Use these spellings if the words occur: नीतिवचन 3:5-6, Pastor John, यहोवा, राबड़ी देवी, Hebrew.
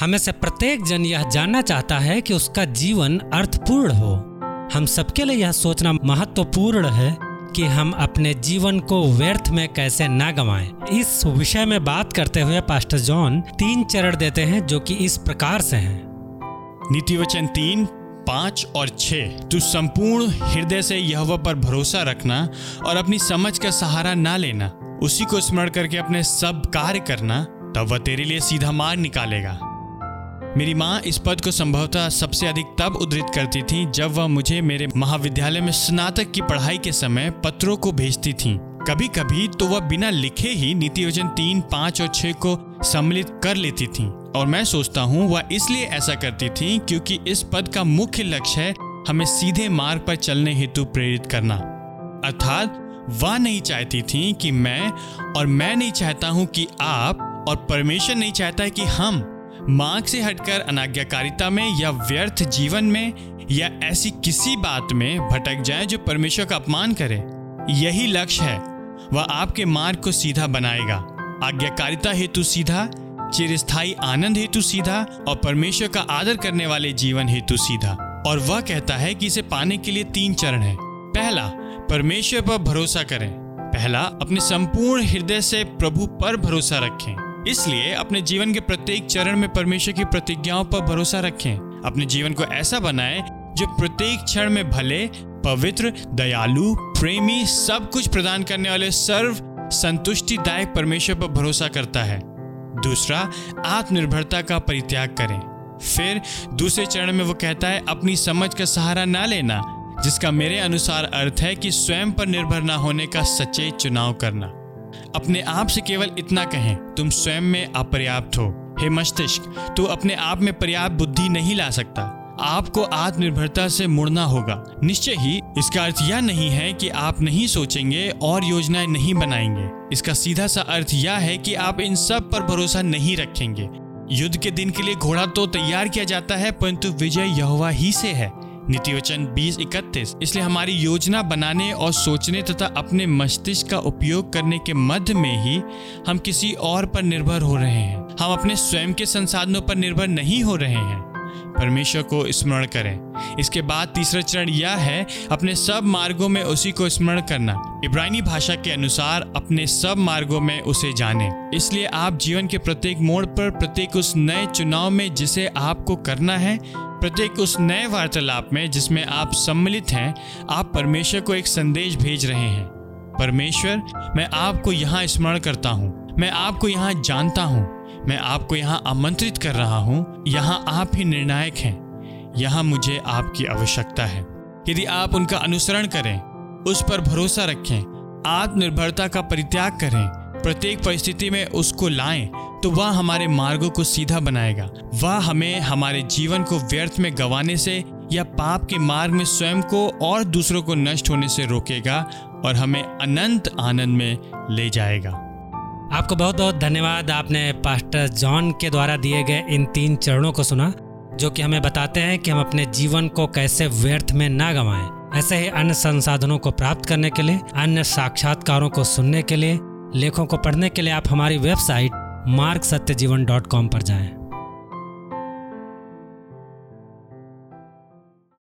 हमें से प्रत्येक जन यह जानना चाहता है कि उसका जीवन अर्थपूर्ण हो। हम सबके लिए यह सोचना महत्वपूर्ण है कि हम अपने जीवन को व्यर्थ में कैसे ना गंवाएं। इस विषय में बात करते हुए पास्टर जॉन 3 चरण देते हैं जो कि इस प्रकार से हैं। नीतिवचन 3:5-6, तू संपूर्ण हृदय से यहोवा पर भरोसा रखना और अपनी समझ का सहारा ना लेना, उसी को स्मरण करके अपने सब कार्य करना, तब वह तेरे लिए सीधा मार्ग निकालेगा। मेरी माँ इस पद को संभवतः सबसे अधिक तब उद्धृत करती थी जब वह मुझे मेरे महाविद्यालय में स्नातक की पढ़ाई के समय पत्रों को भेजती थीं। कभी कभी तो वह बिना लिखे ही नीतिवचन 3, 5 और 6 को सम्मिलित कर लेती थीं। और मैं सोचता हूँ वह इसलिए ऐसा करती थीं क्योंकि इस पद का मुख्य लक्ष्य है हमें सीधे मार्ग पर चलने हेतु प्रेरित करना। अर्थात वह नहीं चाहती थीं कि मैं, और मैं नहीं चाहता हूँ कि आप, और परमेश्वर नहीं चाहता है कि हम मार्ग से हटकर अनाज्ञाकारिता में या व्यर्थ जीवन में या ऐसी किसी बात में भटक जाएं जो परमेश्वर का अपमान करे। यही लक्ष्य है। वह आपके मार्ग को सीधा बनाएगा, आज्ञाकारिता हेतु सीधा, चिरस्थायी आनंद हेतु सीधा, और परमेश्वर का आदर करने वाले जीवन हेतु सीधा। और वह कहता है कि इसे पाने के लिए 3 चरण हैं। पहला, परमेश्वर पर भरोसा करें। पहला, अपने संपूर्ण हृदय से प्रभु पर भरोसा रखें। इसलिए अपने जीवन के प्रत्येक चरण में परमेश्वर की प्रतिज्ञाओं पर भरोसा रखें। अपने जीवन को ऐसा बनाएं जो प्रत्येक क्षण में भले, पवित्र, दयालु, प्रेमी, सब कुछ प्रदान करने वाले सर्व संतुष्टिदायक परमेश्वर पर भरोसा करता है। दूसरा, आत्मनिर्भरता का परित्याग करें। फिर दूसरे चरण में वो कहता है, अपनी समझ का सहारा ना लेना, जिसका मेरे अनुसार अर्थ है कि स्वयं पर निर्भर ना होने का सचेत चुनाव करना। अपने आप से केवल इतना कहें, तुम स्वयं में अपर्याप्त हो। हे मस्तिष्क, तू अपने आप में पर्याप्त बुद्धि नहीं ला सकता। आपको आत्मनिर्भरता से मुड़ना होगा। निश्चय ही इसका अर्थ यह नहीं है कि आप नहीं सोचेंगे और योजनाएं नहीं बनाएंगे। इसका सीधा सा अर्थ यह है कि आप इन सब पर भरोसा नहीं रखेंगे। युद्ध के दिन के लिए घोड़ा तो तैयार किया जाता है, परंतु विजय यहोवा ही से है। नीतिवचन 20:31। इसलिए हमारी योजना बनाने और सोचने तथा अपने मस्तिष्क का उपयोग करने के मध्य में ही हम किसी और पर निर्भर हो रहे हैं। हम अपने स्वयं के संसाधनों पर निर्भर नहीं हो रहे हैं। परमेश्वर को स्मरण करें। इसके बाद तीसरा चरण यह है, अपने सब मार्गों में उसी को स्मरण करना। इब्रानी भाषा के अनुसार अपने सब मार्गों में उसे जाने। इसलिए आप जीवन के प्रत्येक मोड़ पर, प्रत्येक उस नए चुनाव में जिसे आपको करना है, प्रत्येक उस नए वार्तालाप में जिसमें आप सम्मिलित हैं, आप परमेश्वर को एक संदेश भेज रहे हैं। परमेश्वर, मैं आपको यहाँ स्मरण करता हूँ, मैं आपको यहाँ जानता हूँ, मैं आपको यहाँ आमंत्रित कर रहा हूँ, यहाँ आप ही निर्णायक हैं, यहाँ मुझे आपकी आवश्यकता है। यदि आप उनका अनुसरण करें, उस पर भरोसा रखें, आत्मनिर्भरता का परित्याग करें, प्रत्येक परिस्थिति में उसको लाएं, तो वह हमारे मार्गों को सीधा बनाएगा। वह हमें हमारे जीवन को व्यर्थ में गंवाने से या पाप के मार्ग में स्वयं को और दूसरों को नष्ट होने से रोकेगा और हमें अनंत आनंद में ले जाएगा। आपको बहुत बहुत धन्यवाद। आपने पास्टर जॉन के द्वारा दिए गए इन 3 चरणों को सुना, जो कि हमें बताते हैं कि हम अपने जीवन को कैसे व्यर्थ में ना गंवाएं। ऐसे ही अन्य संसाधनों को प्राप्त करने के लिए, अन्य साक्षात्कारों को सुनने के लिए, लेखों को पढ़ने के लिए आप हमारी वेबसाइट marksatyajivan.com पर जाएं।